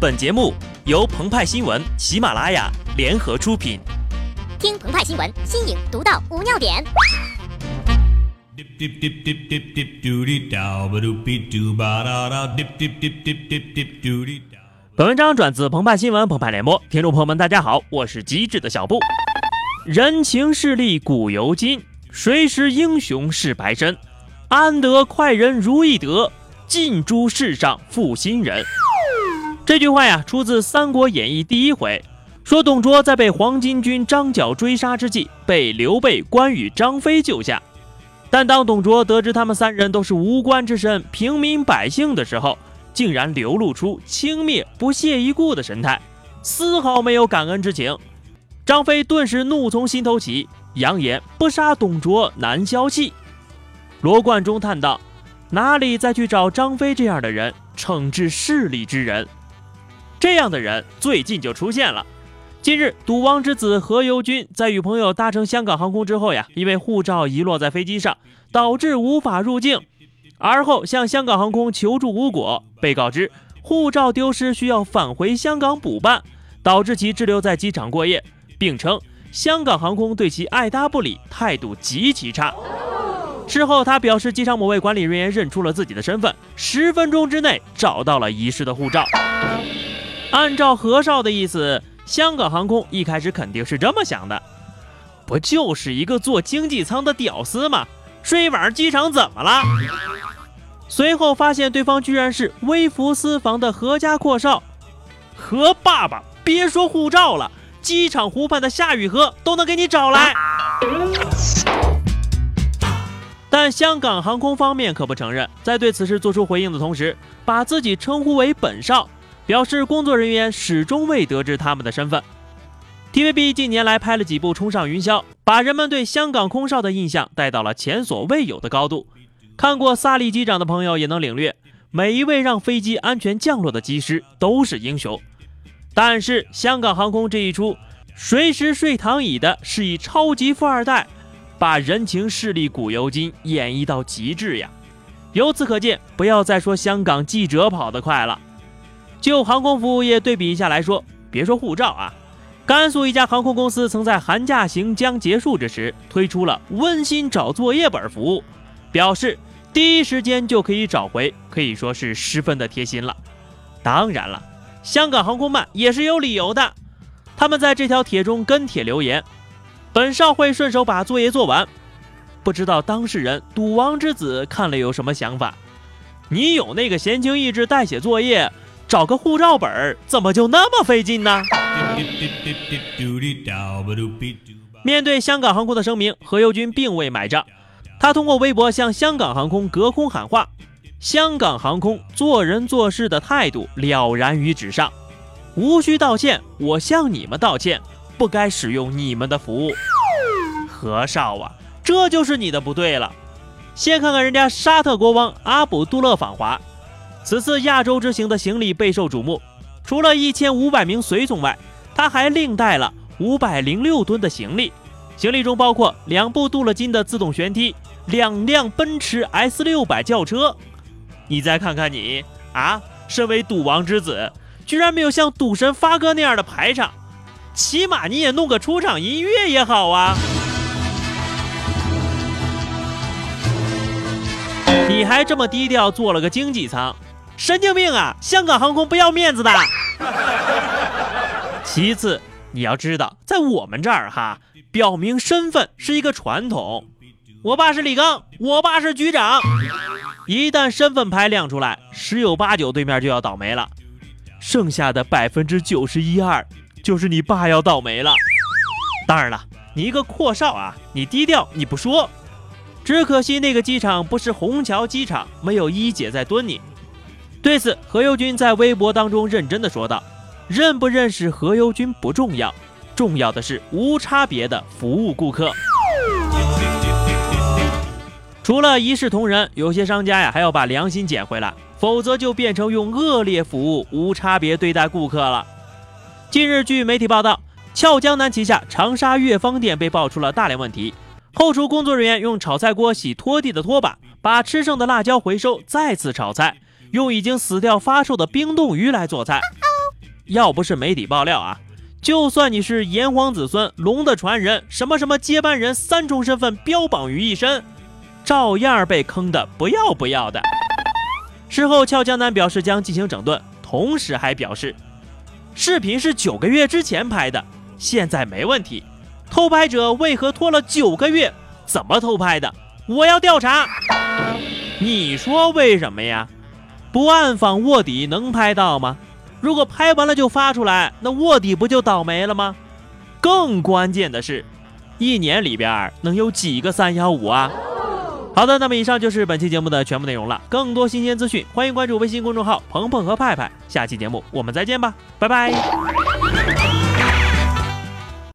本节目由澎湃新闻、喜马拉雅联合出品。听澎湃新闻，新颖独到，无尿点。本文章转自澎湃新闻澎湃联播，听众朋友们大家好，我是机智的小布。人情势利古犹今，谁识英雄是白身，安得快人如意得，尽诸世上负心人。这句话呀，出自《三国演义》第一回，说董卓在被黄巾军张角追杀之际，被刘备、关羽、张飞救下。但当董卓得知他们三人都是无官之身、平民百姓的时候，竟然流露出轻蔑、不屑一顾的神态，丝毫没有感恩之情。张飞顿时怒从心头起，扬言不杀董卓难消气。罗贯中叹道：“哪里再去找张飞这样的人，惩治势利之人？”这样的人最近就出现了。近日，赌王之子何猷君在与朋友搭乘香港航空之后呀，因为护照遗落在飞机上，导致无法入境，而后向香港航空求助无果，被告知护照丢失需要返回香港补办，导致其滞留在机场过夜，并称香港航空对其爱搭不理，态度极其差。事后他表示，机场某位管理人员认出了自己的身份，10分钟之内找到了遗失的护照。按照何少的意思，香港航空一开始肯定是这么想的，不就是一个坐经济舱的屌丝吗？睡一晚机场怎么了？随后发现对方居然是微服私访的何家阔少。何爸爸，别说护照了，机场湖畔的夏雨荷都能给你找来。但香港航空方面可不承认，在对此事做出回应的同时，把自己称呼为本少，表示工作人员始终未得知他们的身份。 TVB 近年来拍了几部冲上云霄，把人们对香港空少的印象带到了前所未有的高度。看过萨利机长的朋友也能领略，每一位让飞机安全降落的机师都是英雄。但是香港航空这一出，谁识睡躺椅的是以超级富二代，把人情势利古犹今演绎到极致呀。由此可见，不要再说香港记者跑得快了。就航空服务业对比一下来说，别说护照啊，甘肃一家航空公司曾在寒假行将结束之时，推出了温馨找作业本服务，表示第一时间就可以找回，可以说是十分的贴心了。当然了，香港航空慢也是有理由的，他们在这条帖中跟帖留言，本少会顺手把作业做完。不知道当事人赌王之子看了有什么想法？你有那个闲情逸致代写作业，找个护照本怎么就那么费劲呢？面对香港航空的声明，何猷君并未买账，他通过微博向香港航空隔空喊话，香港航空做人做事的态度了然于纸上，无需道歉，我向你们道歉，不该使用你们的服务。何少啊，这就是你的不对了。先看看人家沙特国王阿卜杜勒访华，此次亚洲之行的行李备受瞩目，除了1500名随从外，他还另带了506吨的行李，行李中包括2部镀了金的自动舷梯，2辆奔驰 S600 轿车。你再看看你啊，身为赌王之子，居然没有像赌神发哥那样的排场，起码你也弄个出场音乐也好啊。你还这么低调，做了个经济舱，神经病啊！香港航空不要面子的。其次，你要知道，在我们这儿哈，表明身份是一个传统。我爸是李刚，我爸是局长。一旦身份牌亮出来，十有八九对面就要倒霉了。剩下的91%-92%就是你爸要倒霉了。当然了，你一个阔少啊，你低调你不说。只可惜那个机场不是虹桥机场，没有一姐在蹲你。对此，何猷君在微博当中认真的说道：“认不认识何猷君不重要，重要的是无差别的服务顾客。”除了一视同仁，有些商家呀还要把良心捡回来，否则就变成用恶劣服务、无差别对待顾客了。近日，据媒体报道，俏江南旗下长沙粤芳店被爆出了大量问题。后厨工作人员用炒菜锅洗拖地的拖把，把吃剩的辣椒回收再次炒菜，用已经死掉发臭的冰冻鱼来做菜。要不是媒体爆料啊，就算你是炎黄子孙、龙的传人、什么什么接班人三重身份标榜于一身，照样被坑的不要不要的。事后俏江南表示将进行整顿，同时还表示视频是9个月之前拍的，现在没问题，偷拍者为何拖了9个月，怎么偷拍的，我要调查。你说为什么呀？不暗访卧底能拍到吗？如果拍完了就发出来，那卧底不就倒霉了吗？更关键的是，1年里边能有几个315啊？好的，那么以上就是本期节目的全部内容了。更多新鲜资讯，欢迎关注微信公众号“鹏鹏和派派”。下期节目我们再见吧，拜拜。